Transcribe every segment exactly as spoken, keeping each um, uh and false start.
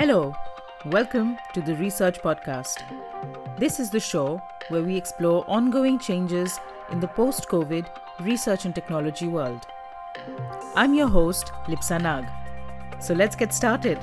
Hello, welcome to the Research Podcast. This is the show where we explore ongoing changes in the post-COVID research and technology world. I'm your host, Lipsa Nag. So let's get started.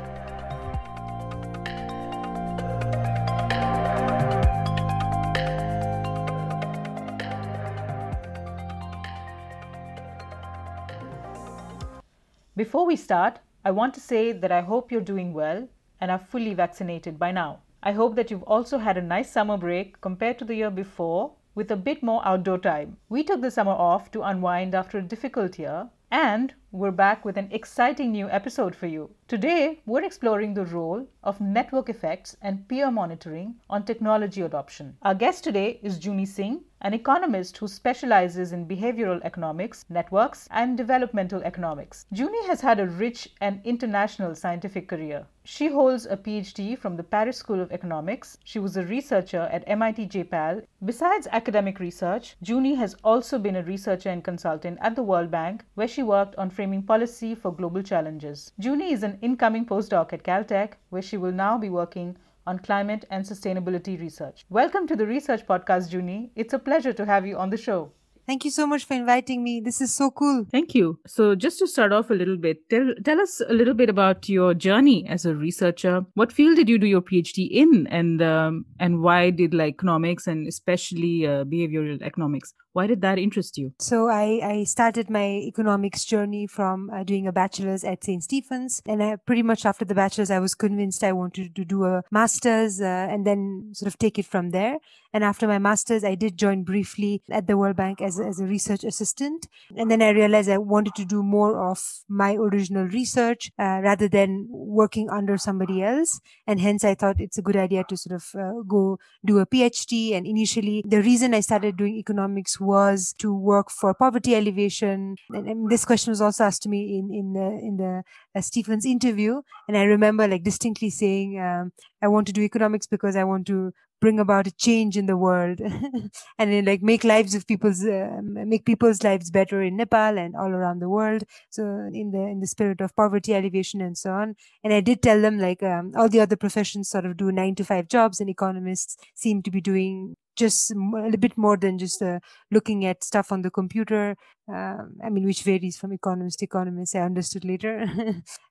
Before we start, I want to say that I hope you're doing well and are fully vaccinated by now. I hope that you've also had a nice summer break compared to the year before with a bit more outdoor time. We took the summer off to unwind after a difficult year, and we're back with an exciting new episode for you. Today, we're exploring the role of network effects and peer monitoring on technology adoption. Our guest today is Juni Singh, an economist who specializes in behavioral economics, networks, and developmental economics. Juni has had a rich and international scientific career. She holds a P H D from the Paris School of Economics. She was a researcher at M I T J PAL. Besides academic research, Juni has also been a researcher and consultant at the World Bank, where she worked on framing policy for global challenges. Juni is an incoming postdoc at Caltech, where she will now be working on climate and sustainability research. Welcome to the Research Podcast, Juni. It's a pleasure to have you on the show. Thank you so much for inviting me. This is so cool. Thank you. So just to start off a little bit, tell, tell us a little bit about your journey as a researcher. What field did you do your P H D in, and um, and why did like economics and especially uh, behavioral economics? Why did that interest you? So I, I started my economics journey from uh, doing a bachelor's at Saint Stephen's. And I pretty much after the bachelor's, I was convinced I wanted to do a master's uh, and then sort of take it from there. And after my master's, I did join briefly at the World Bank as, as a research assistant. And then I realized I wanted to do more of my original research uh, rather than working under somebody else. And hence, I thought it's a good idea to sort of uh, go do a P H D. And initially, the reason I started doing economics was to work for poverty elevation. And, and this question was also asked to me in, in the, in the uh, Stephen's interview. And I remember like distinctly saying, um, I want to do economics because I want to bring about a change in the world and like make lives of people's, uh, make people's lives better in Nepal and all around the world. So in the, in the spirit of poverty alleviation and so on. And I did tell them like um, all the other professions sort of do nine to five jobs and economists seem to be doing just a little bit more than just uh, looking at stuff on the computer. Um, I mean, which varies from economist to economist, I understood later.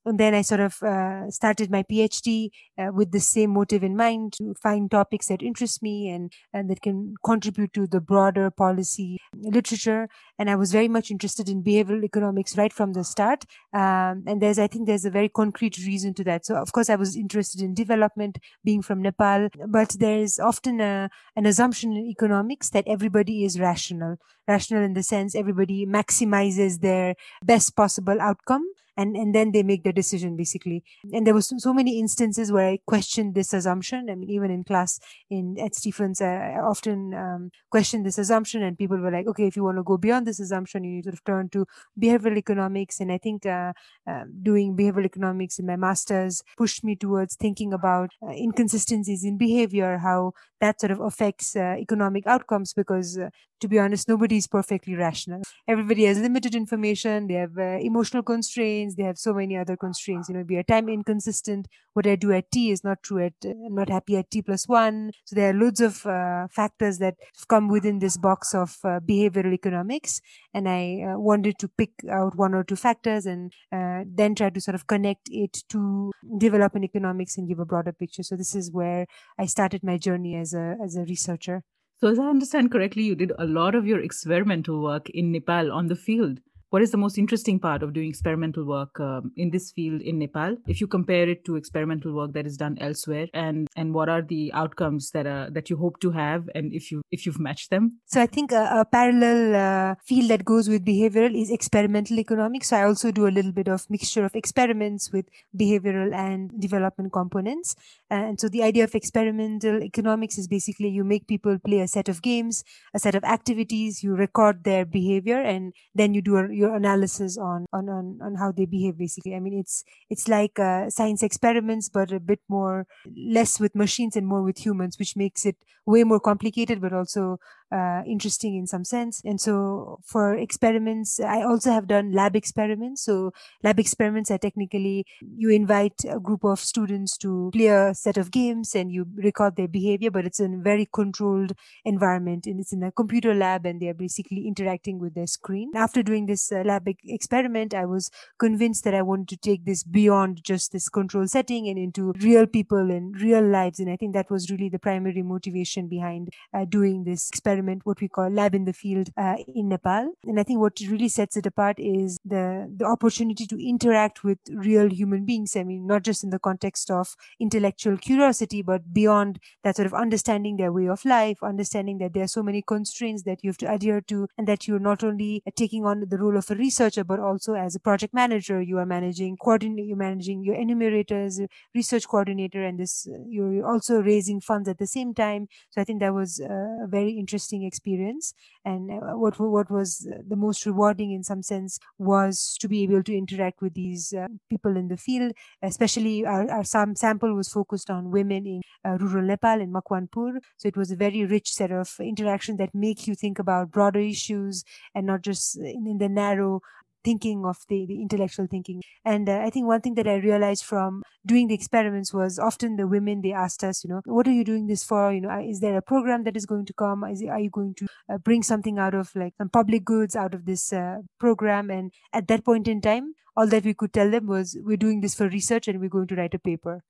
And then I sort of uh, started my P H D uh, with the same motive in mind, to find topics that interest me and, and that can contribute to the broader policy literature. And I was very much interested in behavioral economics right from the start. Um, and there's, I think there's a very concrete reason to that. So of course, I was interested in development, being from Nepal, but there's often a, an assumption in economics that everybody is rational. Rational in the sense everybody maximizes their best possible outcome and, and then they make the decision basically. And there was so, so many instances where I questioned this assumption. I mean, even in class in at Stephen's, I often um, questioned this assumption and people were like, okay, if you want to go beyond this assumption, you need to turn to behavioral economics. And I think uh, uh, doing behavioral economics in my master's pushed me towards thinking about uh, inconsistencies in behavior, how that sort of affects uh, economic outcomes because uh, to be honest, nobody is perfectly rational. Everybody has limited information. They have uh, emotional constraints. They have so many other constraints. You know, we are time inconsistent. What I do at T is not true at, uh, I'm not happy at T plus one. So there are loads of uh, factors that come within this box of uh, behavioral economics. And I uh, wanted to pick out one or two factors and uh, then try to sort of connect it to development economics and give a broader picture. So this is where I started my journey as a as a researcher. So as I understand correctly, you did a lot of your experimental work in Nepal on the field. What is the most interesting part of doing experimental work um, in this field in Nepal, if you compare it to experimental work that is done elsewhere, and, and what are the outcomes that are that you hope to have, and if you if you've matched them? So I think a, a parallel uh, field that goes with behavioral is experimental economics. So I also do a little bit of mixture of experiments with behavioral and development components. And so the idea of experimental economics is basically you make people play a set of games, a set of activities, you record their behavior, and then you do a your analysis on, on, on, on how they behave, basically. I mean, it's it's like uh, science experiments, but a bit more, less with machines and more with humans, which makes it way more complicated, but also uh, interesting in some sense. And so for experiments, I also have done lab experiments. So lab experiments are technically, you invite a group of students to play a set of games and you record their behavior, but it's in a very controlled environment and it's in a computer lab and they are basically interacting with their screen. After doing this uh, lab e- experiment, I was convinced that I wanted to take this beyond just this control setting and into real people and real lives. And I think that was really the primary motivation behind uh, doing this experiment, what we call lab in the field uh, in Nepal. And I think what really sets it apart is the, the opportunity to interact with real human beings. I mean, not just in the context of intellectual curiosity, but beyond that, sort of understanding their way of life, understanding that there are so many constraints that you have to adhere to, and that you're not only taking on the role of a researcher, but also as a project manager, you are managing coordinate, you're managing your enumerators, research coordinator, and this you're also raising funds at the same time. So I think that was a very interesting experience. And what what was the most rewarding in some sense was to be able to interact with these uh, people in the field, especially our, our sam- sample was focused on women in uh, rural Nepal, in Makwanpur. So it was a very rich set of interactions that make you think about broader issues and not just in, in the narrow thinking of the, the intellectual thinking. And uh, I think one thing that I realized from doing the experiments was often the women, they asked us, you know, what are you doing this for? You know, is there a program that is going to come? Is, are you going to uh, bring something out of like some public goods out of this uh, program? And at that point in time, all that we could tell them was, we're doing this for research and we're going to write a paper.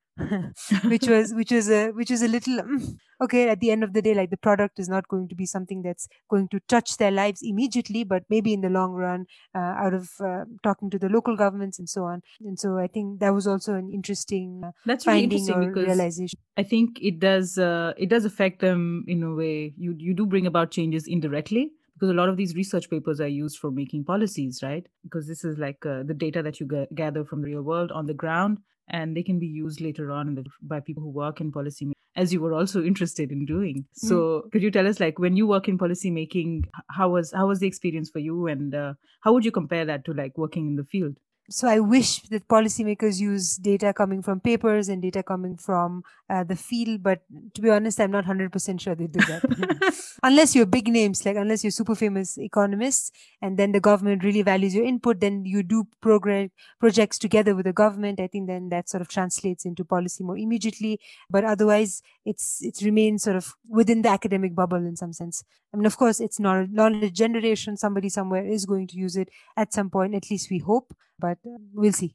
which was which was a which was a little okay at the end of the day, like the product is not going to be something that's going to touch their lives immediately, but maybe in the long run uh, out of uh, talking to the local governments and so on. And so I think that was also an interesting uh, that's really interesting because realization. I think it does uh, it does affect them in a way. You you do bring about changes indirectly, because a lot of these research papers are used for making policies, right? Because this is like uh, the data that you g- gather from the real world on the ground, and they can be used later on in the, by people who work in policy, as you were also interested in doing. So mm. could you tell us, like, when you work in policy making, how was how was the experience for you, and uh, how would you compare that to like working in the field? So I wish that policymakers use data coming from papers and data coming from uh, the field. But to be honest, I'm not one hundred percent sure they do that. Unless you're big names, like unless you're super famous economists, and then the government really values your input, then you do progr- projects together with the government. I think then that sort of translates into policy more immediately. But otherwise, it's it remains sort of within the academic bubble in some sense. I mean, of course, it's not knowledge generation. Somebody somewhere is going to use it at some point. At least we hope. But uh, we'll see.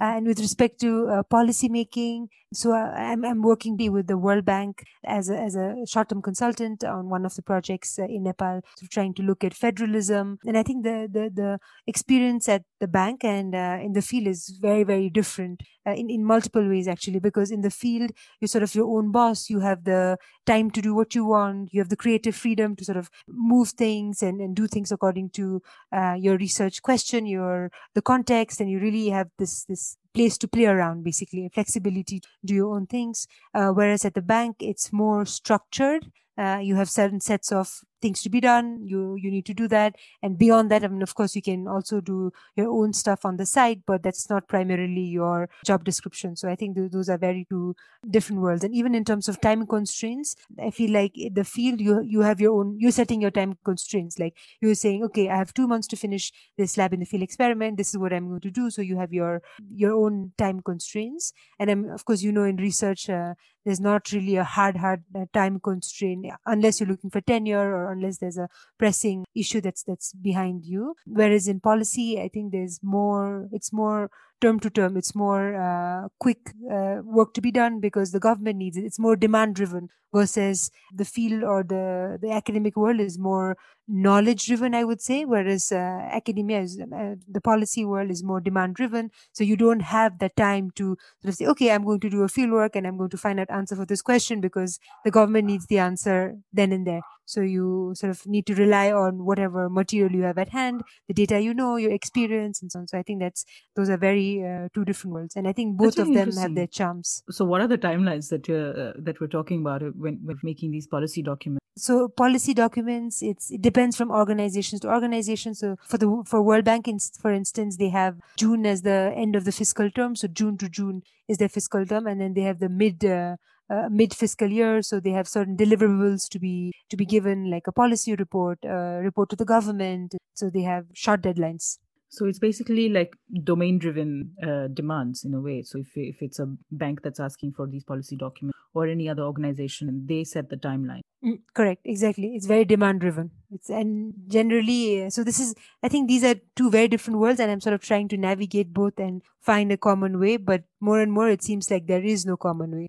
And with respect to uh, policy making, so uh, I'm, I'm working with the World Bank as a, as a short-term consultant on one of the projects uh, in Nepal, so trying to look at federalism. And I think the the, the experience at the bank and uh, in the field is very, very different uh, in, in multiple ways, actually, because in the field, you're sort of your own boss. You have the time to do what you want. You have the creative freedom to sort of move things and, and do things according to uh, your research question, your the context, and you really have this this place to play around, basically, flexibility to do your own things. Uh, whereas at the bank, it's more structured. Uh, you have certain sets of things to be done. You you need to do that. And beyond that, I mean, of course, you can also do your own stuff on the side, but that's not primarily your job description. So I think th- those are very two different worlds. And even in terms of time constraints, I feel like in the field, you you have your own, you're setting your time constraints. Like you're saying, okay, I have two months to finish this lab in the field experiment. This is what I'm going to do. So you have your, your own time constraints. And I'm, of course, you know, in research, uh, there's not really a hard, hard uh, time constraint unless you're looking for tenure or unless there's a pressing issue that's that's behind you. Whereas in policy, I think there's more, it's more term to term, it's more uh, quick uh, work to be done because the government needs it. It's more demand driven versus the field or the, the academic world is more knowledge driven, I would say, whereas uh, academia, is, uh, the policy world is more demand driven. So you don't have the time to sort of say, okay, I'm going to do a field work and I'm going to find out answer for this question because the government needs the answer then and there. So you sort of need to rely on whatever material you have at hand, the data you know, your experience and so on. So I think that's those are very Uh, two different worlds, and I think both really of them have their charms. So, what are the timelines that uh, that we're talking about when when making these policy documents? So, policy documents, it's it depends from organizations to organizations. So, for the for World Bank, in, for instance, they have June as the end of the fiscal term. So, June to June is their fiscal term, and then they have the mid. Uh, uh, mid-fiscal year, so they have certain deliverables to be to be given, like a policy report, a report to the government. So they have short deadlines. So it's basically like domain-driven uh, demands in a way. So if if it's a bank that's asking for these policy documents or any other organization, they set the timeline. Mm, correct, exactly. It's very demand-driven. It's and generally, so this is, I think these are two very different worlds, and I'm sort of trying to navigate both and find a common way. But more and more, it seems like there is no common way.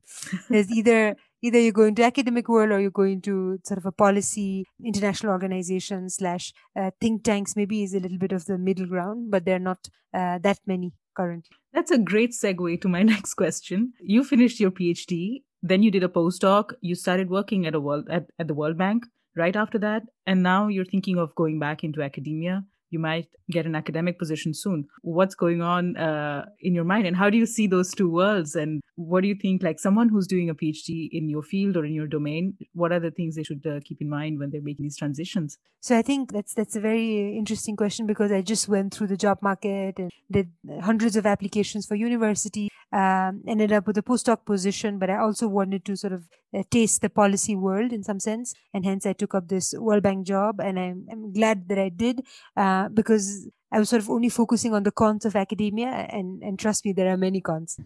There's either either you go into academic world or you go into sort of a policy, international organization slash uh, think tanks maybe is a little bit of the middle ground, but they're not uh, that many currently. That's a great segue to my next question. You finished your PhD, then you did a postdoc, you started working at a world at, at the World Bank right after that, and now you're thinking of going back into academia. You might get an academic position soon. What's going on uh, in your mind, and how do you see those two worlds? And what do you think, like someone who's doing a PhD in your field or in your domain, what are the things they should uh, keep in mind when they're making these transitions? So I think that's that's a very interesting question, because I just went through the job market and did hundreds of applications for university, um, ended up with a postdoc position, but I also wanted to sort of uh, taste the policy world in some sense. And hence I took up this World Bank job, and I'm, I'm glad that I did. Um, Because I was sort of only focusing on the cons of academia, and, and trust me, there are many cons.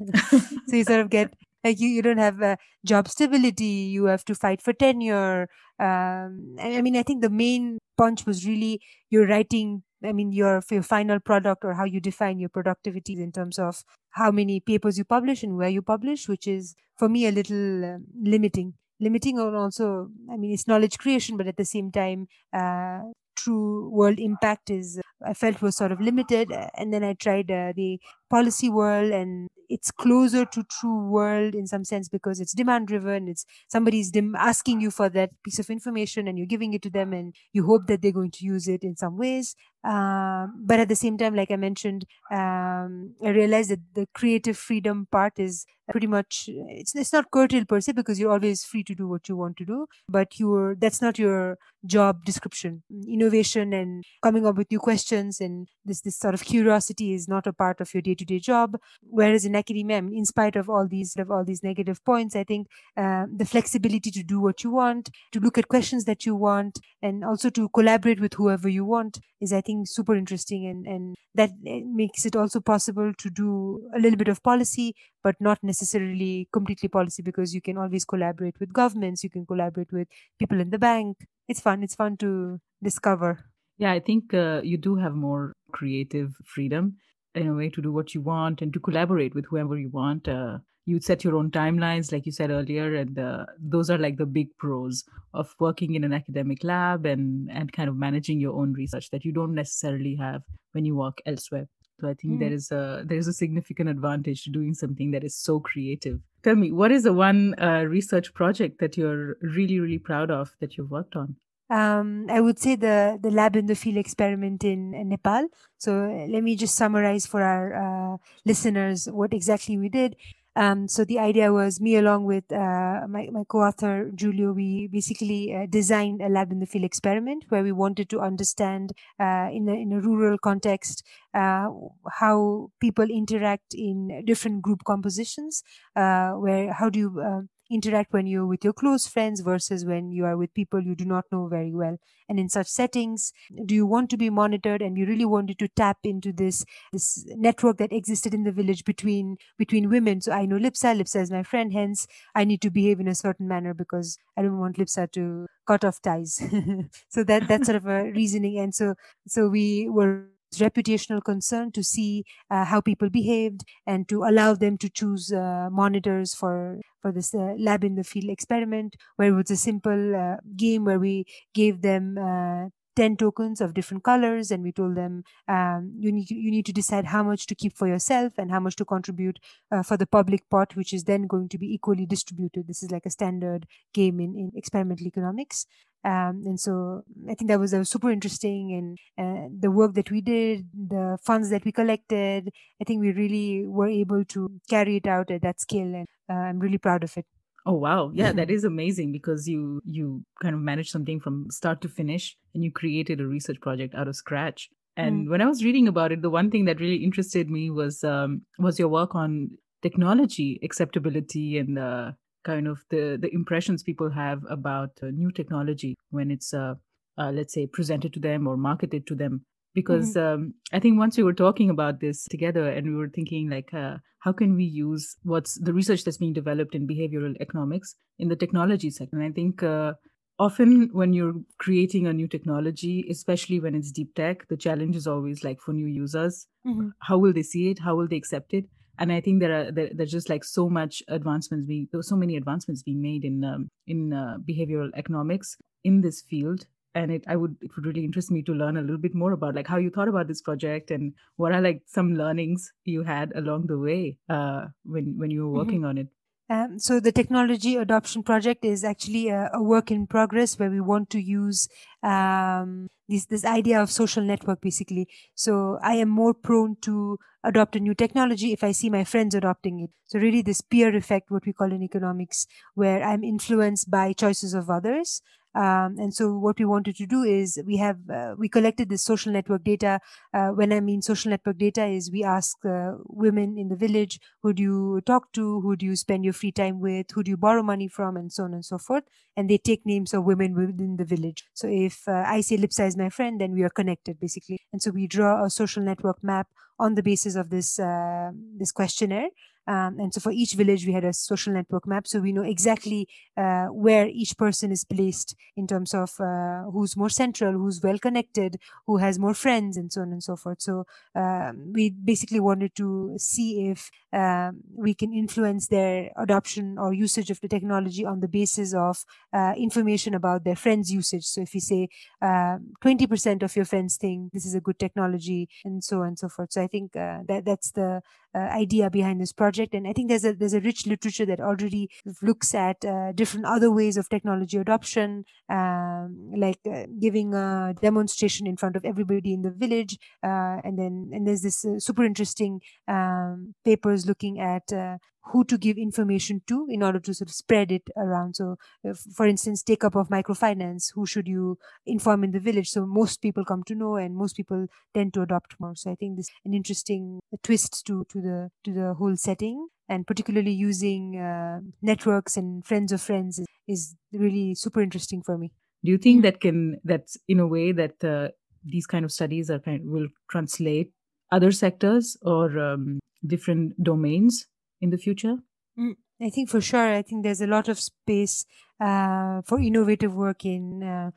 So you sort of get, like, you, you don't have uh, job stability, you have to fight for tenure. Um, I, I mean, I think the main punch was really you're writing, I mean, your, your final product, or how you define your productivity in terms of how many papers you publish and where you publish, which is for me a little um, limiting. Limiting, or also, I mean, it's knowledge creation, but at the same time, uh, true world impact is, I felt, was sort of limited. And then I tried uh, the policy world, and it's closer to true world in some sense, because it's demand driven. It's somebody's dem- asking you for that piece of information, and you're giving it to them, and you hope that they're going to use it in some ways. Um, but at the same time, like I mentioned, um, I realized that the creative freedom part is pretty much, it's, it's not curtailed per se, because you're always free to do what you want to do, but you're, that's not your job description. Innovation and coming up with new questions and this, this sort of curiosity is not a part of your day-to-day job. Whereas in academia, I mean, in spite of all these of all these negative points, I think uh, the flexibility to do what you want, to look at questions that you want, and also to collaborate with whoever you want is, I think, super interesting. And, and that makes it also possible to do a little bit of policy, but not necessarily completely policy, because you can always collaborate with governments, you can collaborate with people in the bank. It's fun. It's fun to discover. Yeah, I think uh, you do have more creative freedom in a way to do what you want and to collaborate with whoever you want. Uh, you set your own timelines, like you said earlier, and uh, those are like the big pros of working in an academic lab and, and kind of managing your own research that you don't necessarily have when you work elsewhere. So I think mm. there is a there is a significant advantage to doing something that is so creative. Tell me, what is the one uh, research project that you're really, really proud of that you've worked on? Um, I would say the, the lab in the field experiment in, in Nepal. So let me just summarize for our uh, listeners what exactly we did. Um, so the idea was, me along with uh, my, my co-author, Giulio, we basically uh, designed a lab in the field experiment where we wanted to understand uh, in, a, in a rural context uh, how people interact in different group compositions, uh, where how do you... Uh, interact when you're with your close friends versus when you are with people you do not know very well. And in such settings, do you want to be monitored? And we really wanted to tap into this this network that existed in the village between between women. So I know Lipsa, Lipsa is my friend, hence I need to behave in a certain manner because I don't want Lipsa to cut off ties. So that that's sort of a reasoning. And so so we were reputational concern to see uh, how people behaved and to allow them to choose uh, monitors for for this uh, lab in the field experiment, where it was a simple uh, game where we gave them uh, ten tokens of different colors, and we told them um, you need you need to decide how much to keep for yourself and how much to contribute uh, for the public pot, which is then going to be equally distributed. This is like a standard game in, in experimental economics. Um, and so I think that was, that was super interesting. And uh, the work that we did, the funds that we collected, I think we really were able to carry it out at that scale. And uh, I'm really proud of it. Oh, wow. Yeah, that is amazing, because you you kind of managed something from start to finish, and you created a research project out of scratch. And mm. when I was reading about it, the one thing that really interested me was um, was your work on technology acceptability and uh, kind of the, the impressions people have about uh, new technology when it's, uh, uh, let's say, presented to them or marketed to them. Because mm-hmm. um, I think once we were talking about this together and we were thinking like, uh, how can we use what's the research that's being developed in behavioral economics in the technology sector? And I think uh, often when you're creating a new technology, especially when it's deep tech, the challenge is always like for new users, mm-hmm. how will they see it? How will they accept it? And I think there are there, there's just like so much advancements being so many advancements being made in um, in uh, behavioral economics in this field, and it I would it would really interest me to learn a little bit more about like how you thought about this project and what are like some learnings you had along the way uh, when when you were working mm-hmm. on it. Um, so the technology adoption project is actually a, a work in progress where we want to use um, this this idea of social network, basically. So I am more prone to adopt a new technology if I see my friends adopting it. So really this peer effect, what we call in economics, where I'm influenced by choices of others. Um, and so what we wanted to do is we have, uh, we collected this social network data. Uh, when I mean social network data is we ask uh, women in the village, who do you talk to? Who do you spend your free time with? Who do you borrow money from? And so on and so forth. And they take names of women within the village. So if uh, I say Lipsa is my friend, then we are connected basically. And so we draw a social network map on the basis of this, uh, this questionnaire. Um, and so for each village, we had a social network map. So we know exactly uh, where each person is placed in terms of uh, who's more central, who's well connected, who has more friends, and so on and so forth. So um, we basically wanted to see if um, we can influence their adoption or usage of the technology on the basis of uh, information about their friends' usage. So if we say uh, twenty percent of your friends think this is a good technology, and so on and so forth. So I think uh, that that's the Uh, idea behind this project, and I think there's a there's a rich literature that already looks at uh, different other ways of technology adoption, um, like uh, giving a demonstration in front of everybody in the village, uh, and then and there's this uh, super interesting um, papers looking at uh, who to give information to in order to sort of spread it around. So if, for instance, take up of microfinance, who should you inform in the village? So most people come to know and most people tend to adopt more. So I think this is an interesting twist to, to the to the whole setting, and particularly using uh, networks and friends of friends is, is really super interesting for me. Do you think that can, that's in a way that uh, these kind of studies are kind of, will translate other sectors or um, different domains in the future? Mm, I think for sure. I think there's a lot of space uh, for innovative work in uh,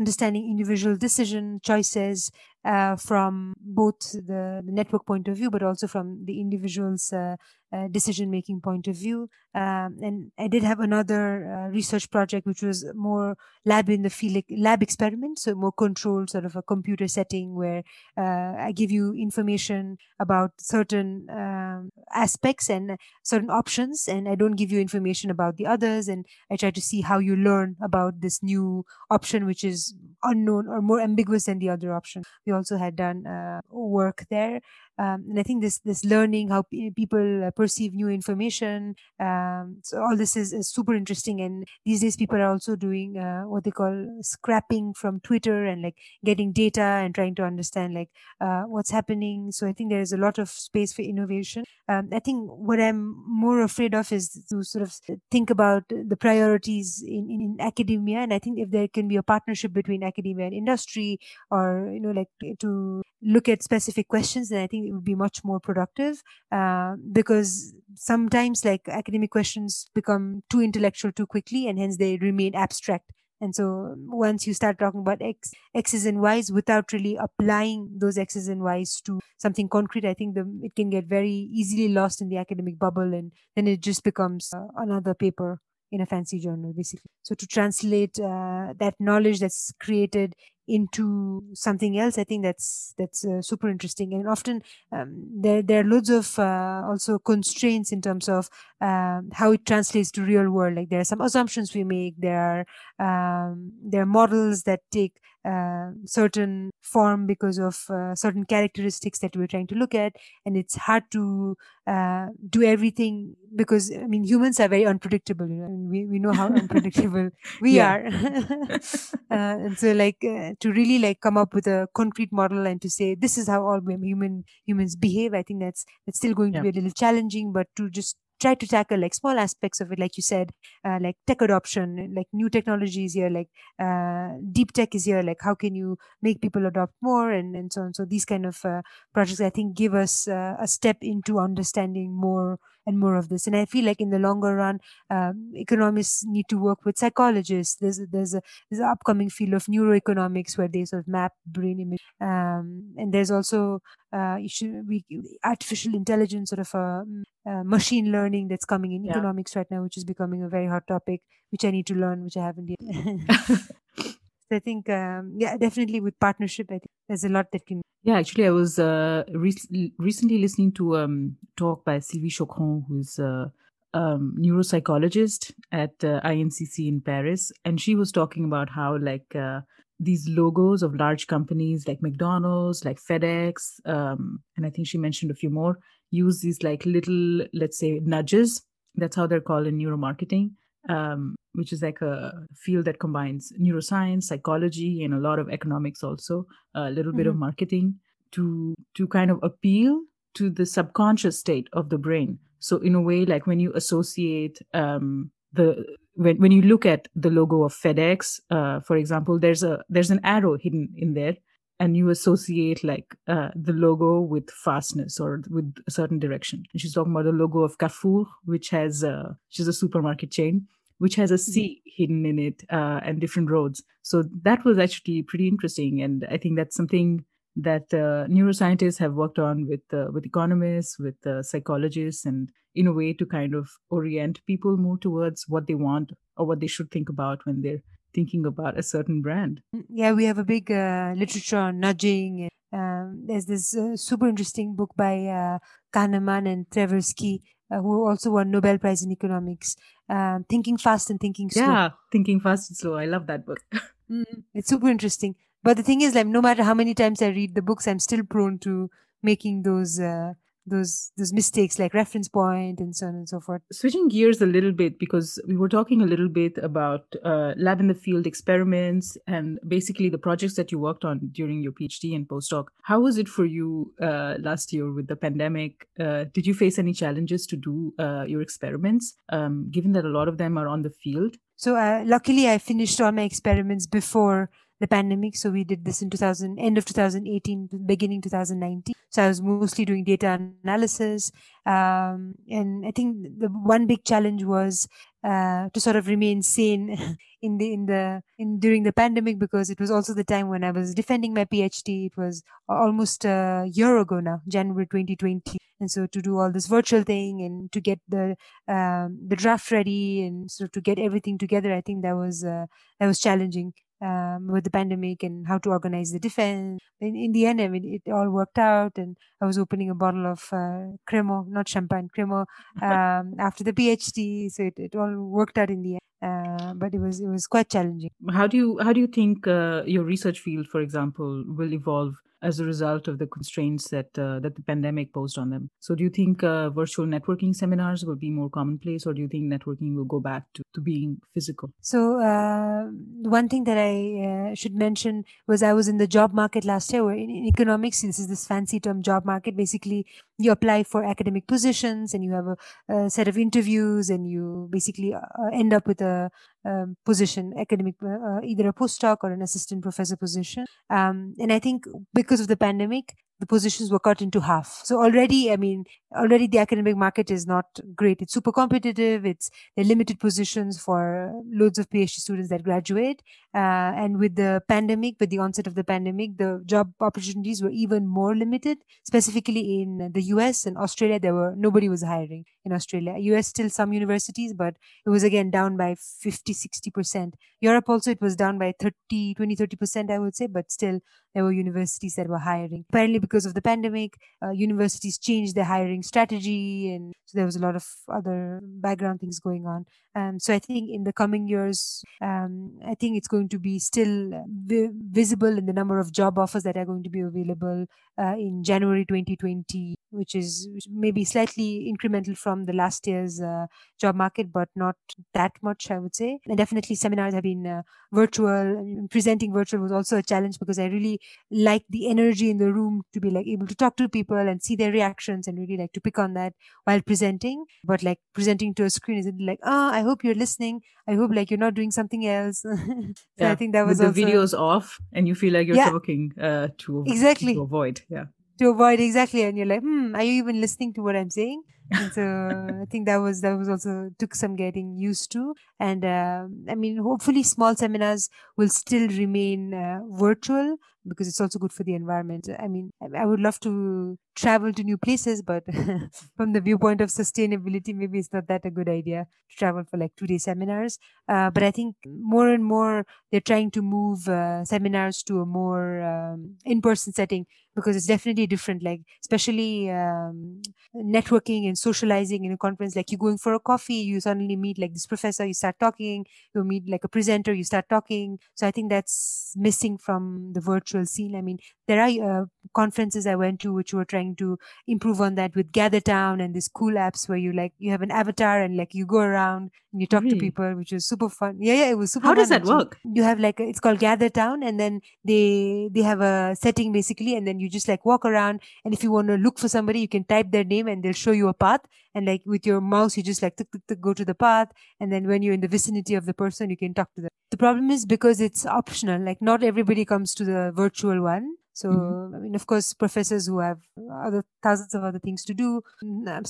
understanding individual decision choices uh, from both the, the network point of view, but also from the individual's uh, uh, decision-making point of view. Um, and I did have another uh, research project, which was more lab in the field, lab experiment, so more controlled, sort of a computer setting where uh, I give you information about certain um, aspects and certain options, and I don't give you information about the others, and I try to see how you learn about this new option, which is unknown or more ambiguous than the other option. We also had done uh, work there. Um, and I think this this learning, how p- people perceive new information, um, so all this is, is super interesting. And these days people are also doing uh, what they call scrapping from Twitter and like getting data and trying to understand like uh, what's happening. So I think there is a lot of space for innovation. Um, I think what I'm more afraid of is to sort of think about the priorities in, in, in academia. And I think if there can be a partnership between academia and industry, or, you know, like to look at specific questions, then I think it would be much more productive uh, because sometimes like academic questions become too intellectual too quickly, and hence they remain abstract. And so once you start talking about X, X's and Y's without really applying those X's and Y's to something concrete, I think the, it can get very easily lost in the academic bubble, and then it just becomes uh, another paper in a fancy journal, basically. So to translate uh, that knowledge that's created into something else, I think that's that's uh, super interesting. And often um, there there are loads of uh, also constraints in terms of um, how it translates to real world. Like there are some assumptions we make, there are um, there are models that take uh, certain form because of uh, certain characteristics that we're trying to look at, and it's hard to uh, do everything because I mean humans are very unpredictable, you know, and we, we know how unpredictable we yeah. are uh, and so like uh, to really like come up with a concrete model and to say this is how all human humans behave, I think that's that's still going yeah. to be a little challenging, but to just tried to tackle like small aspects of it, like you said, uh, like tech adoption, like new technologies here, like uh, deep tech is here, like how can you make people adopt more, and, and so on. So these kind of uh, projects, I think, give us uh, a step into understanding more and more of this. And I feel like in the longer run, um, economists need to work with psychologists. There's there's, a, there's an upcoming field of neuroeconomics where they sort of map brain image. Um, and there's also uh, we, artificial intelligence, sort of a, a machine learning that's coming in yeah. economics right now, which is becoming a very hot topic, which I need to learn, which I haven't yet. I think, um, yeah, definitely with partnership, I think there's a lot that can. Yeah, actually, I was uh, re- recently listening to a um, talk by Sylvie Chocron, who's a um, neuropsychologist at uh, I N C C in Paris. And she was talking about how, like, uh, these logos of large companies like McDonald's, like FedEx, um, and I think she mentioned a few more, use these, like, little, let's say, nudges. That's how they're called in neuromarketing. Um, which is like a field that combines neuroscience, psychology, and a lot of economics also, a little mm-hmm. bit of marketing to to kind of appeal to the subconscious state of the brain. So in a way, like when you associate um, the when when you look at the logo of FedEx, uh, for example, there's a there's an arrow hidden in there, and you associate like uh, the logo with fastness or with a certain direction. And she's talking about the logo of Carrefour, which has a, which is a supermarket chain, which has a sea mm-hmm. hidden in it uh, and different roads. So that was actually pretty interesting. And I think that's something that uh, neuroscientists have worked on with uh, with economists, with uh, psychologists, and in a way to kind of orient people more towards what they want or what they should think about when they're thinking about a certain brand. Yeah, we have a big uh, literature on nudging. Um, there's this uh, super interesting book by uh, Kahneman and Tversky, uh, who also won Nobel Prize in Economics, um, Thinking Fast and Thinking Slow. Yeah, Thinking Fast and Slow. I love that book. mm, it's super interesting. But the thing is, like, no matter how many times I read the books, I'm still prone to making those uh, those those mistakes, like reference point and so on and so forth. Switching gears a little bit, because we were talking a little bit about uh, lab in the field experiments and basically the projects that you worked on during your PhD and postdoc. How was it for you uh, last year with the pandemic? Uh, did you face any challenges to do uh, your experiments, um, given that a lot of them are on the field? So uh, luckily, I finished all my experiments before the pandemic. So we did this in two thousand, end of two thousand eighteen, beginning two thousand nineteen. So I was mostly doing data analysis. Um, and I think the one big challenge was uh, to sort of remain sane in the in the in during the pandemic, because it was also the time when I was defending my PhD. It was almost a year ago now, January twenty twenty. And so to do all this virtual thing and to get the um, the draft ready and so to get everything together, I think that was uh, that was challenging. Um, with the pandemic and how to organize the defense. In, in the end, I mean, it all worked out, and I was opening a bottle of uh, Cremo, not champagne, Cremo, um, after the PhD. So it, it all worked out in the end, uh, but it was it was quite challenging. How do you how do you think uh, your research field, for example, will evolve as a result of the constraints that uh, that the pandemic posed on them? So do you think uh, virtual networking seminars will be more commonplace, or do you think networking will go back to, to being physical? So uh, one thing that I uh, should mention was I was in the job market last year, where in, in economics, this is this fancy term job market. Basically, you apply for academic positions and you have a, a set of interviews and you basically uh, end up with a Um, position, academic, uh, either a postdoc or an assistant professor position. Um, and I think because of the pandemic, the positions were cut into half. So already, I mean, already the academic market is not great. It's super competitive. It's there are limited positions for loads of PhD students that graduate. Uh, and with the pandemic, with the onset of the pandemic, the job opportunities were even more limited. Specifically in the U S and Australia, there were nobody was hiring in Australia. U S still some universities, but it was again down by fifty, sixty percent. Europe also, it was down by thirty, twenty, thirty percent, I would say, but still there were universities that were hiring. Apparently, because of the pandemic, uh, universities changed their hiring strategy, and so there was a lot of other background things going on. Um, so I think in the coming years, um, I think it's going to be still vi- visible in the number of job offers that are going to be available uh, in January twenty twenty. which is maybe slightly incremental from the last year's uh, job market, but not that much, I would say. And definitely seminars have been uh, virtual. And presenting virtual was also a challenge because I really like the energy in the room to be like able to talk to people and see their reactions and really like to pick on that while presenting. But like presenting to a screen is like, oh, I hope you're listening. I hope like you're not doing something else. So yeah. I think that was With also... the videos off and you feel like you're yeah. talking uh, to, exactly. to avoid. Yeah. To avoid exactly, and you're like, hmm, are you even listening to what I'm saying? And so I think that was that was also took some getting used to. And uh, I mean, hopefully, small seminars will still remain uh, virtual because it's also good for the environment. I mean, I would love to travel to new places, but from the viewpoint of sustainability, maybe it's not that a good idea to travel for like two-day seminars. Uh, but I think more and more they're trying to move uh, seminars to a more um, in-person setting. Because it's definitely different, like especially um, networking and socializing in a conference, like you're going for a coffee, you suddenly meet like this professor, you start talking, you meet like a presenter, you start talking. So I think that's missing from the virtual scene. I mean, there are uh, conferences I went to which were trying to improve on that with Gather Town and these cool apps where you like, you have an avatar and like you go around and you talk really? to people, which was super fun. Yeah, yeah, it was super How fun. How does that actually. work? You have like, a, it's called Gather Town, and then they they have a setting basically, and then you You just like walk around, and if you want to look for somebody, you can type their name and they'll show you a path. And like with your mouse, you just like tick, tick, tick, go to the path. And then when you're in the vicinity of the person, you can talk to them. The problem is because it's optional, like not everybody comes to the virtual one. So, mm-hmm. I mean, of course, professors who have other thousands of other things to do,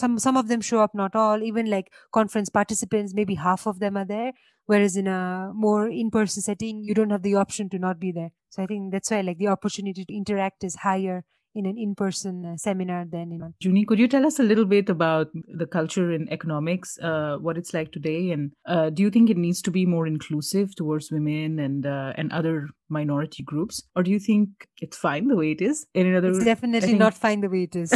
some, some of them show up, not all, even like conference participants, maybe half of them are there. Whereas in a more in-person setting, you don't have the option to not be there. So I think that's why like the opportunity to interact is higher in an in-person uh, seminar than in. Juni, could you tell us a little bit about the culture in economics, uh, what it's like today? And uh, do you think it needs to be more inclusive towards women and uh, and other minority groups? Or do you think it's fine the way it is? In another, it's definitely think... not fine the way it is.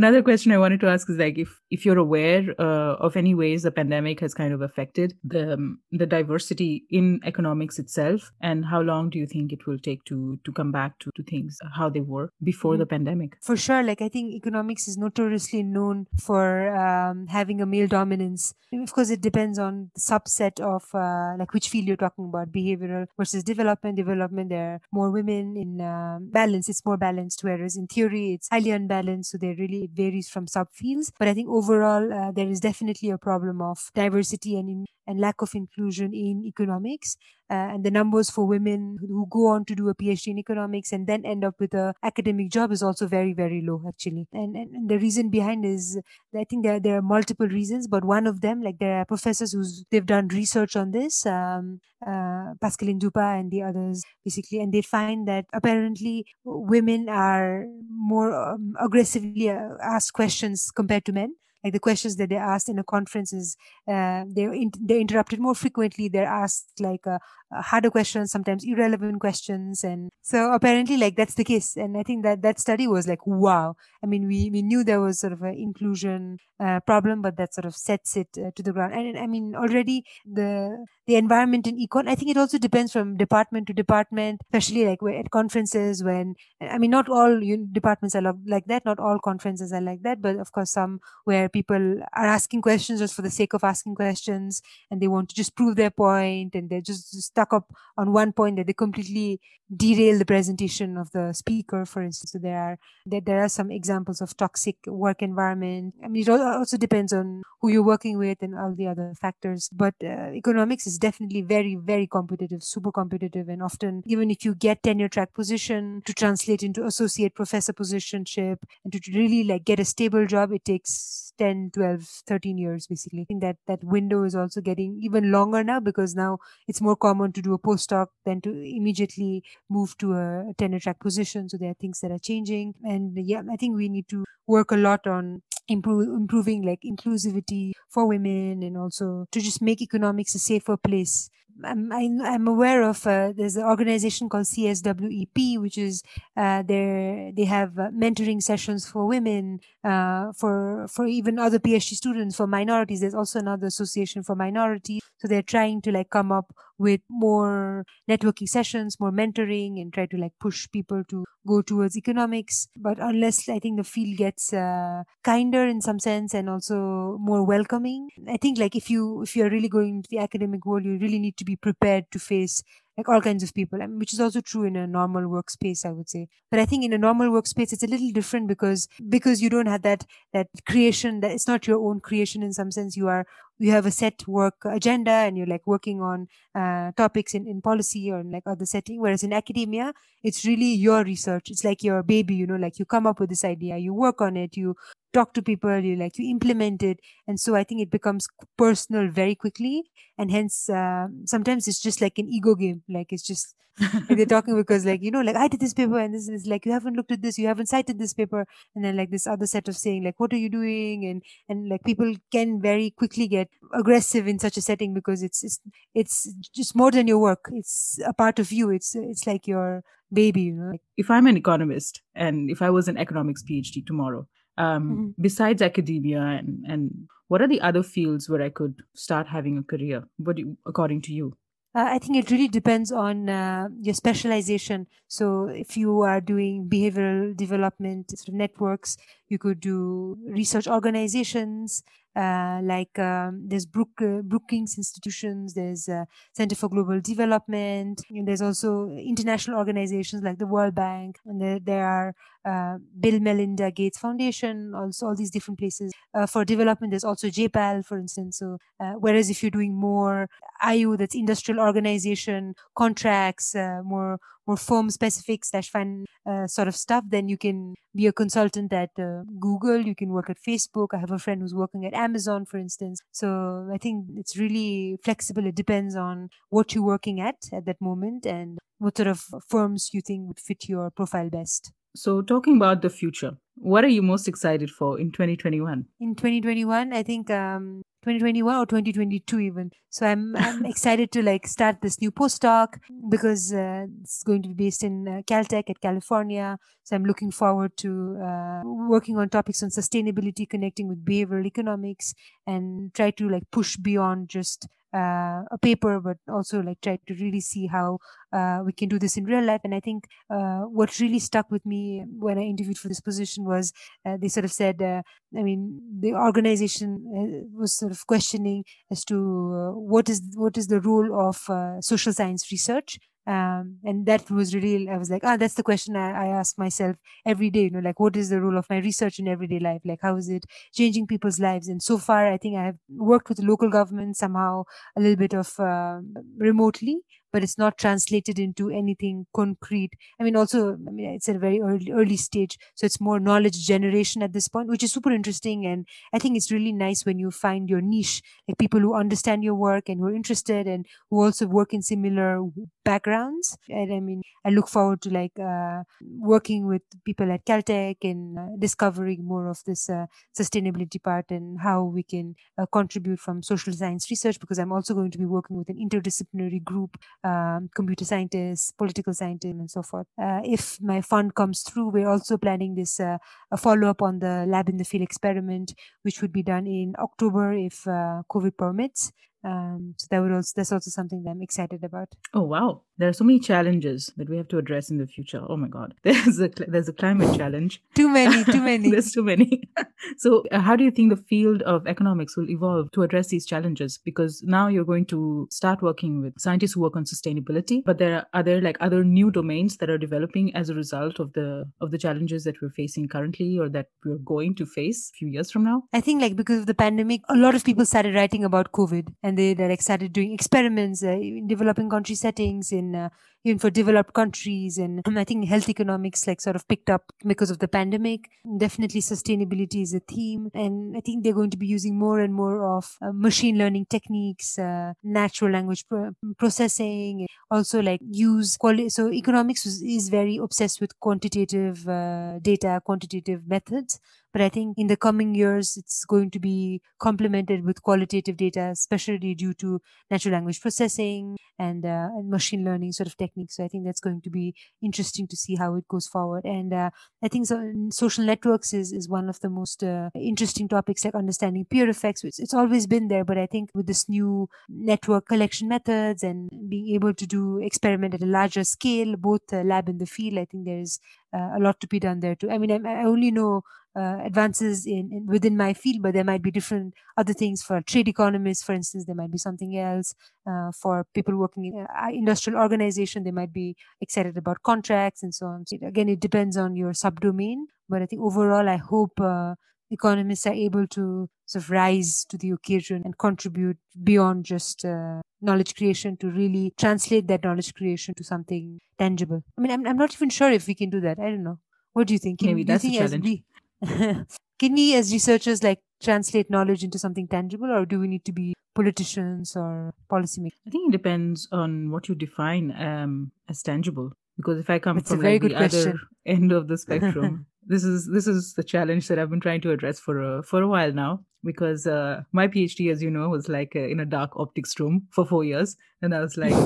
Another question I wanted to ask is like if, if you're aware uh, of any ways the pandemic has kind of affected the um, the diversity in economics itself, and how long do you think it will take to to come back to, to things, how they were before mm-hmm. the pandemic? For sure. Like I think economics is notoriously known for um, having a male dominance. Of course, it depends on the subset of uh, like which field you're talking about, behavioral versus development. Development, there are more women in um, balance. It's more balanced, whereas in theory, it's highly unbalanced. So they really varies from subfields, but I think overall uh, there is definitely a problem of diversity and in, and lack of inclusion in economics. Uh, and the numbers for women who go on to do a PhD in economics and then end up with an academic job is also very, very low, actually. And, and, and the reason behind is, I think there, there are multiple reasons, but one of them, like there are professors who's they've done research on this, um, uh, Pascaline Dupas and the others, basically, and they find that apparently women are more um, aggressively uh, asked questions compared to men. Like the questions that they're asked in a conference is uh, they're, in, they're interrupted more frequently. They're asked like uh, harder questions, sometimes irrelevant questions. And so apparently like that's the case. And I think that that study was like, wow. I mean, we, we knew there was sort of an inclusion uh, problem, but that sort of sets it uh, to the ground. And I mean, already the the environment in econ, I think it also depends from department to department, especially like we're at conferences when, I mean, not all departments are like that. Not all conferences are like that, but of course some where people are asking questions just for the sake of asking questions, and they want to just prove their point, and they're just stuck up on one point that they completely derail the presentation of the speaker, for instance. So there are there, there are some examples of toxic work environment. I mean, it also depends on who you're working with and all the other factors. But uh, economics is definitely very, very competitive, super competitive, and often even if you get tenure track position to translate into associate professor positionship and to really like get a stable job, it takes ten, twelve, thirteen years, basically. I think that that window is also getting even longer now, because now it's more common to do a postdoc than to immediately move to a tenure track position. So there are things that are changing. And yeah, I think we need to work a lot on improve, improving like inclusivity for women, and also to just make economics a safer place. I'm, I'm aware of, uh, there's an organization called C S W E P, which is, uh, they they have uh, mentoring sessions for women, uh, for, for even other PhD students, for minorities. There's also another association for minorities. So they're trying to like come up with more networking sessions, more mentoring, and try to like push people to go towards economics. But unless I think the field gets uh, kinder in some sense and also more welcoming, I think like if you, if you're really going into the academic world, you really need to be prepared to face like all kinds of people, I mean, which is also true in a normal workspace, I would say. But I think in a normal workspace, it's a little different because, because you don't have that, that creation, that it's not your own creation in some sense. You are, you have a set work agenda and you're like working on uh, topics in, in policy or in like other setting. Whereas in academia, it's really your research. It's like your baby, you know, like you come up with this idea, you work on it, you talk to people, you like, you implement it. And so I think it becomes personal very quickly. And hence, uh, sometimes it's just like an ego game. Like it's just, like they're talking because like, you know, like I did this paper and this is like, you haven't looked at this, you haven't cited this paper. And then like this other set of saying like, what are you doing? And, and like people can very quickly get aggressive in such a setting because it's, it's, it's just more than your work. It's a part of you. It's, it's like your baby, you know. If I'm an economist and if I was an economics PhD tomorrow, Um, mm-hmm. besides academia and, and what are the other fields where I could start having a career? What do you, according to you? Uh, I think it really depends on uh, your specialization. So if you are doing behavioral development sort of networks, you could do research organizations. Uh, like um, there's Brook, uh, Brookings Institutions, there's uh, Center for Global Development, and there's also international organizations like the World Bank, and there, there are uh, Bill Melinda Gates Foundation, also all these different places. Uh, for development, there's also J PAL, for instance. So, uh, whereas if you're doing more I O, that's industrial organization, contracts, uh, more more firm-specific slash fun uh, sort of stuff, then you can be a consultant at uh, Google, you can work at Facebook. I have a friend who's working at Amazon, for instance. So I think it's really flexible. It depends on what you're working at at that moment and what sort of firms you think would fit your profile best. So talking about the future, what are you most excited for in twenty twenty-one? In twenty twenty-one, I think... Um, twenty twenty-one or twenty twenty-two even. So I'm I'm excited to like start this new postdoc because uh, it's going to be based in uh, Caltech at California. So I'm looking forward to uh, working on topics on sustainability, connecting with behavioral economics, and try to like push beyond just uh, a paper, but also like try to really see how uh, we can do this in real life. And I think uh, what really stuck with me when I interviewed for this position was uh, they sort of said, uh, I mean, the organization was sort of questioning as to uh, what is what is the role of uh, social science research. Um, and that was really, I was like, ah, that's the question I, I ask myself every day, you know, like, what is the role of my research in everyday life? Like, how is it changing people's lives? And so far, I think I have worked with the local government somehow, a little bit of uh, remotely, but it's not translated into anything concrete. I mean, also, I mean, it's at a very early, early stage. So it's more knowledge generation at this point, which is super interesting. And I think it's really nice when you find your niche, like people who understand your work and who are interested and who also work in similar backgrounds. And I mean, I look forward to like uh, working with people at Caltech and uh, discovering more of this uh, sustainability part and how we can uh, contribute from social science research, because I'm also going to be working with an interdisciplinary group. Um, computer scientists, political scientists, and so forth. Uh, if my fund comes through, we're also planning this uh, a follow-up on the lab in the field experiment, which would be done in October if uh, COVID permits. Um, so that would also that's also something that I'm excited about. Oh wow, there are so many challenges that we have to address in the future. Oh my God, there's a there's a climate challenge. Too many, too many. There's too many. So, uh, how do you think the field of economics will evolve to address these challenges? Because now you're going to start working with scientists who work on sustainability, but there are, are there like other new domains that are developing as a result of the of the challenges that we're facing currently, or that we're going to face a few years from now? I think like because of the pandemic, a lot of people started writing about COVID. And And they like started doing experiments uh, in developing country settings, in uh, even for developed countries. And I think health economics like sort of picked up because of the pandemic. Definitely sustainability is a theme. And I think they're going to be using more and more of uh, machine learning techniques, uh, natural language pro- processing, also like use quality. So economics is, is very obsessed with quantitative uh, data, quantitative methods. But I think in the coming years, it's going to be complemented with qualitative data, especially due to natural language processing and, uh, and machine learning sort of techniques. So I think that's going to be interesting to see how it goes forward. And uh, I think so, social networks is, is one of the most uh, interesting topics, like understanding peer effects, which it's always been there. But I think with this new network collection methods and being able to do experiment at a larger scale, both uh, lab and the field, I think there's uh, a lot to be done there too. I mean, I, I only know Uh, advances in, in within my field, but there might be different other things. For trade economists, for instance, there might be something else. Uh, for people working in uh, industrial organization, they might be excited about contracts and so on. So again, it depends on your subdomain, but I think overall, I hope uh, economists are able to sort of rise to the occasion and contribute beyond just uh, knowledge creation to really translate that knowledge creation to something tangible. I mean, I'm, I'm not even sure if we can do that. I don't know. What do you think? Maybe that's a challenge. Can we as researchers like translate knowledge into something tangible, or do we need to be politicians or policymakers? I think it depends on what you define um, as tangible. Because if I come That's from like, the question. other end of the spectrum, this is this is the challenge that I've been trying to address for a, for a while now. Because uh, my PhD, as you know, was like uh, in a dark optics room for four years. And I was like,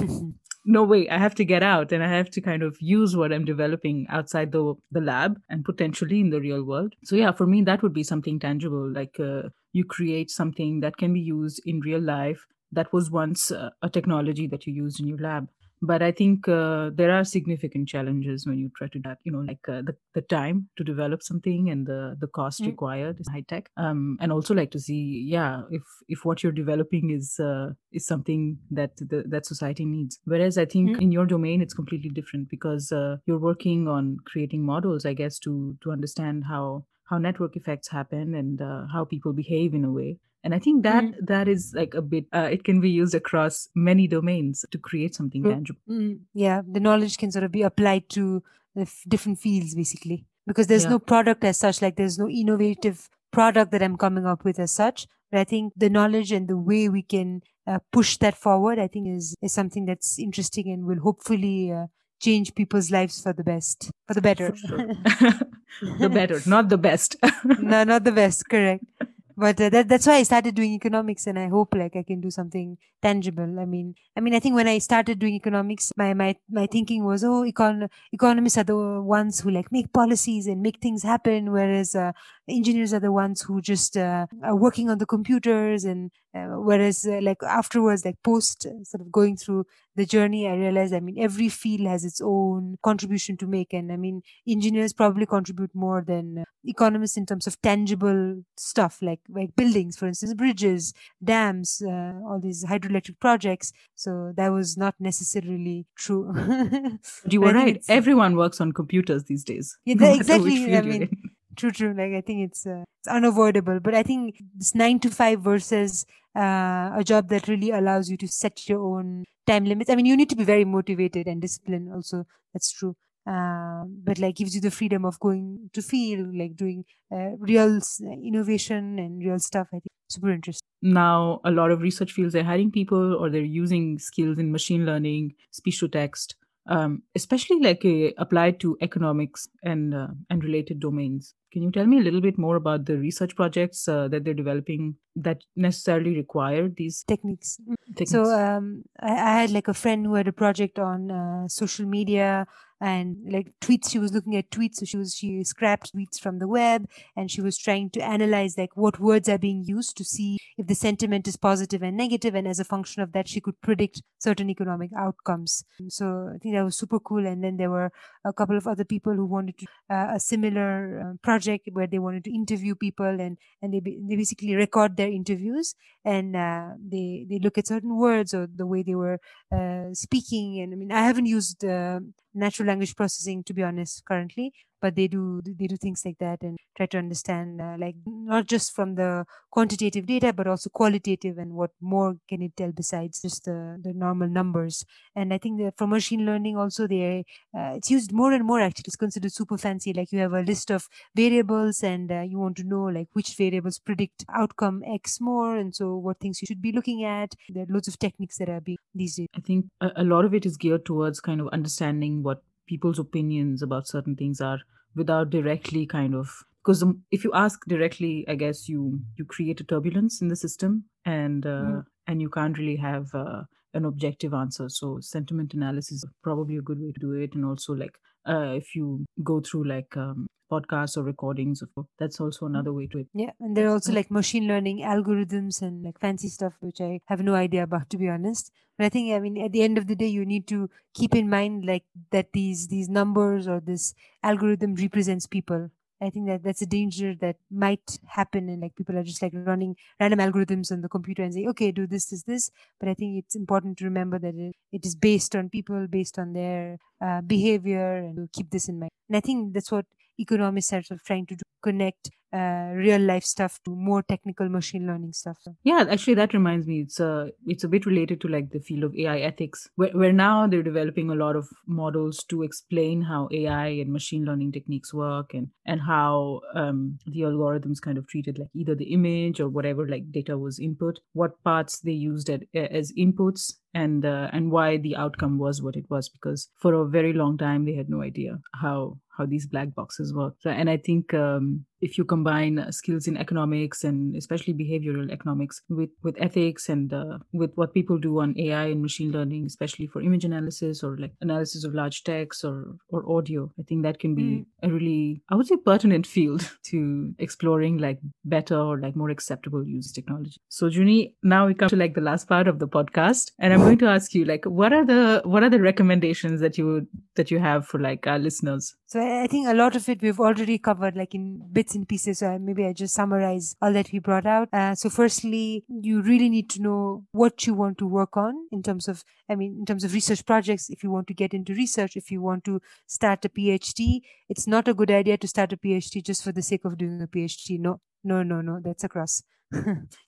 no way, I have to get out and I have to kind of use what I'm developing outside the the lab and potentially in the real world. So yeah, for me, that would be something tangible, like uh, you create something that can be used in real life that was once uh, a technology that you used in your lab. But I think uh, there are significant challenges when you try to do that, you know, like uh, the, the time to develop something and the, the cost mm. required is high tech. Um, and also like to see, yeah, if if what you're developing is uh, is something that the, that society needs. Whereas I think mm. in your domain, it's completely different because uh, you're working on creating models, I guess, to to understand how, how network effects happen and uh, how people behave in a way. And I think that mm. that is like a bit, uh, it can be used across many domains to create something mm. tangible. Mm. Yeah, the knowledge can sort of be applied to the f- different fields, basically, because there's yeah. no product as such, like there's no innovative product that I'm coming up with as such. But I think the knowledge and the way we can uh, push that forward, I think is, is something that's interesting and will hopefully uh, change people's lives for the best, for the better. For sure. The better, not the best. No, not the best, correct. But uh, that, that's why I started doing economics, and I hope like I can do something tangible. I mean, I mean, I think when I started doing economics, my my, my thinking was, oh, econ- economists are the ones who like make policies and make things happen, whereas uh, engineers are the ones who just uh, are working on the computers. And uh, whereas uh, like afterwards, like post uh, sort of going through the journey, I realized, I mean, every field has its own contribution to make. And I mean, engineers probably contribute more than economists in terms of tangible stuff, like like buildings, for instance, bridges, dams, uh, all these hydroelectric projects. So that was not necessarily true. You were right. Everyone works on computers these days. Yeah, no exactly. I mean, true, true. Like, I think it's, uh, it's unavoidable. But I think this nine to five versus Uh, a job that really allows you to set your own time limits. I mean, you need to be very motivated and disciplined also. That's true. Uh, but like gives you the freedom of going to field, like doing uh, real innovation and real stuff. I think super interesting. Now, a lot of research fields are hiring people or they're using skills in machine learning, speech to text, um, especially like uh, applied to economics and uh, and related domains. Can you tell me a little bit more about the research projects uh, that they're developing that necessarily require these techniques? techniques? So um, I, I had like a friend who had a project on uh, social media and like tweets. She was looking at tweets. So she was she scrapped tweets from the web and she was trying to analyze like what words are being used to see if the sentiment is positive and negative. And as a function of that, she could predict certain economic outcomes. So I think that was super cool. And then there were a couple of other people who wanted to, uh, a similar uh, project where they wanted to interview people and, and they, they basically record their interviews and uh, they, they look at certain words or the way they were uh, speaking. And I mean, I haven't used uh, natural language processing, to be honest, currently. but they do they do things like that and try to understand uh, like not just from the quantitative data, but also qualitative and what more can it tell besides just the, the normal numbers. And I think that for machine learning also, they uh, it's used more and more actually. It's considered super fancy. Like you have a list of variables and uh, you want to know like which variables predict outcome X more, and so what things you should be looking at. There are loads of techniques that are being these days. I think a, a lot of it is geared towards kind of understanding what people's opinions about certain things are without directly kind of, because the, if you ask directly, I guess you you create a turbulence in the system, and uh, mm. and you can't really have uh, an objective answer. So sentiment analysis is probably a good way to do it. And also like uh, if you go through like um, podcasts or recordings, that's also another way to it. Yeah, and there are also like machine learning algorithms and like fancy stuff, which I have no idea about, to be honest. But I think, I mean, at the end of the day, you need to keep in mind like that these these numbers or this algorithm represents people. I think that that's a danger that might happen, and like people are just like running random algorithms on the computer and say, okay, do this, this, this. But I think it's important to remember that it, it is based on people, based on their uh, behavior, and to keep this in mind. And I think that's what economists are sort of trying to do, connect uh, real life stuff to more technical machine learning stuff. Yeah, actually that reminds me, it's a, it's a bit related to like the field of A I ethics, where, where now they're developing a lot of models to explain how A I and machine learning techniques work, and, and how um, the algorithms kind of treated like either the image or whatever like data was input, what parts they used at, as inputs, and uh, and why the outcome was what it was, because for a very long time they had no idea how how these black boxes work. So, and I think um, if you combine skills in economics and especially behavioral economics with, with ethics and uh, with what people do on A I and machine learning, especially for image analysis or like analysis of large text or, or audio, I think that can be mm. a really, I would say, pertinent field to exploring like better or like more acceptable use technology. So Juni, now we come to like the last part of the podcast, and I'm going to ask you like, what are the, what are the recommendations that you, that you have for like our listeners? So I think a lot of it we've already covered like in bits and pieces. So maybe I just summarize all that we brought out. Uh, so firstly, you really need to know what you want to work on in terms of, I mean, in terms of research projects. If you want to get into research, if you want to start a PhD, it's not a good idea to start a PhD just for the sake of doing a PhD. No, no, no, no, that's a cross.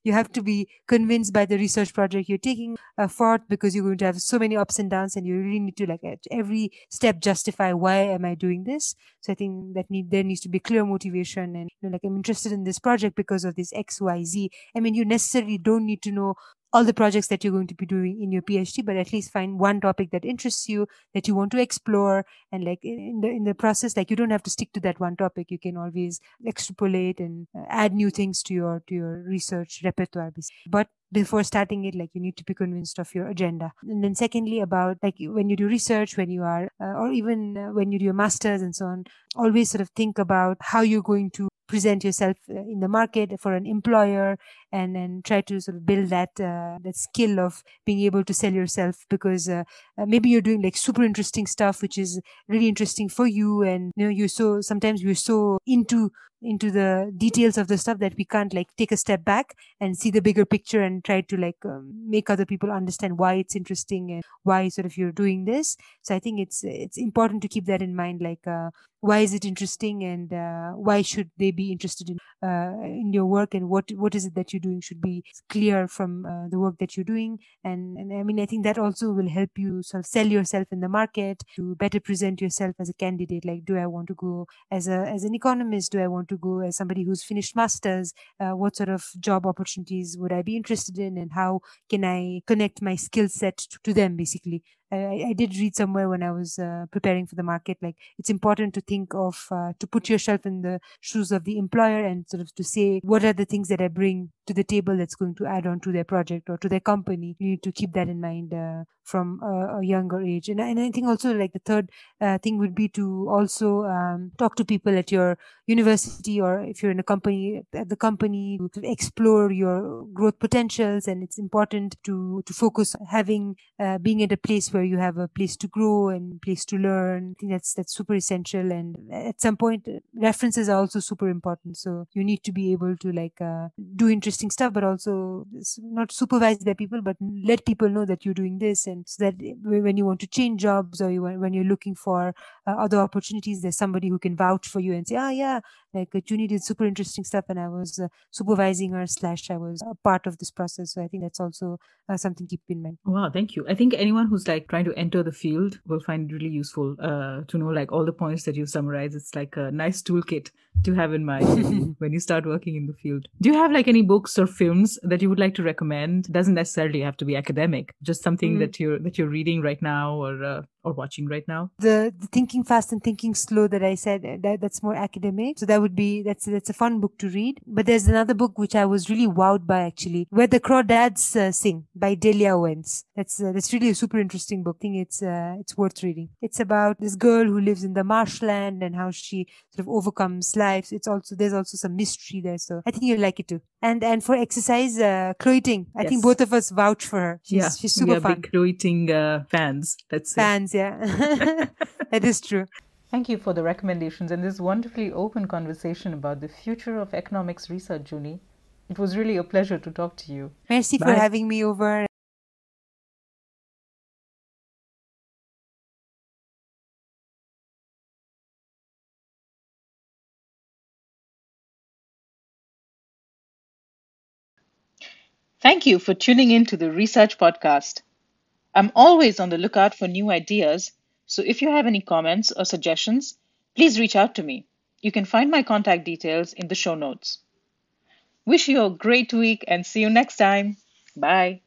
You have to be convinced by the research project you're taking uh, forward, because you're going to have so many ups and downs, and you really need to like at every step justify why am I doing this. So I think that need there needs to be clear motivation, and you know, like I'm interested in this project because of this X Y Z. I mean, you necessarily don't need to know all the projects that you're going to be doing in your PhD, but at least find one topic that interests you, that you want to explore, and like in the in the process, like you don't have to stick to that one topic. You can always extrapolate and add new things to your to your research repertoire. But before starting it, like you need to be convinced of your agenda. And then secondly, about like when you do research, when you are uh, or even uh, when you do your masters and so on, always sort of think about how you're going to present yourself in the market for an employer, and then try to sort of build that uh, that skill of being able to sell yourself, because uh, maybe you're doing like super interesting stuff which is really interesting for you, and you know you're so sometimes you're so into into the details of the stuff that we can't like take a step back and see the bigger picture and try to like um, make other people understand why it's interesting and why sort of you're doing this. So I think it's it's important to keep that in mind, like uh, why is it interesting, and uh, why should they be interested in uh, in your work, and what what is it that you're doing should be clear from uh, the work that you're doing. And, and I mean, I think that also will help you sort of sell yourself in the market, to better present yourself as a candidate. Like, do I want to go as a as an economist? Do I want to go as somebody who's finished masters? Uh, what sort of job opportunities would I be interested in, and how can I connect my skill set to, to them, basically? I, I did read somewhere when I was uh, preparing for the market, like it's important to think of, uh, to put yourself in the shoes of the employer, and sort of to say, what are the things that I bring to the table that's going to add on to their project or to their company? You need to keep that in mind uh, from a, a younger age. And, and I think also like the third uh, thing would be to also um, talk to people at your university, or if you're in a company, at the company, to explore your growth potentials. And it's important to, to focus on having, uh, being at a place where you have a place to grow and place to learn. I think that's, that's super essential. And at some point, references are also super important. So you need to be able to like uh, do interesting stuff, but also not supervised by people, but let people know that you're doing this, and and so that when you want to change jobs or you when you're looking for uh, other opportunities, there's somebody who can vouch for you and say, oh yeah, like uh, Juni did super interesting stuff and I was uh, supervising her slash I was a part of this process. So I think that's also uh, something to keep in mind. Wow, thank you. I think anyone who's like trying to enter the field will find it really useful uh, to know like all the points that you've summarized. It's like a nice toolkit to have in mind when you start working in the field. Do you have like any books or films that you would like to recommend? It doesn't necessarily have to be academic, just something mm-hmm. that you're that you're reading right now or uh, or watching right now. The, the Thinking Fast and Thinking Slow that I said, that, that's more academic. So that would be, that's, that's a fun book to read. But there's another book which I was really wowed by actually, Where the Crawdads uh, Sing by Delia Owens. That's uh, that's really a super interesting book. I think it's, uh, it's worth reading. It's about this girl who lives in the marshland and how she sort of overcomes life. It's also, there's also some mystery there. So I think you'll like it too. And and for exercise, uh, Chloe Ting. I yes. think both of us vouch for her. She's, yeah. she's super we are fun. Big Chloe Ting uh, fans. That's fans, it. yeah. That is true. Thank you for the recommendations and this wonderfully open conversation about the future of economics research, Juni. It was really a pleasure to talk to you. Merci Bye. for having me over. Thank you for tuning in to the Research Podcast. I'm always on the lookout for new ideas, so if you have any comments or suggestions, please reach out to me. You can find my contact details in the show notes. Wish you a great week and see you next time. Bye.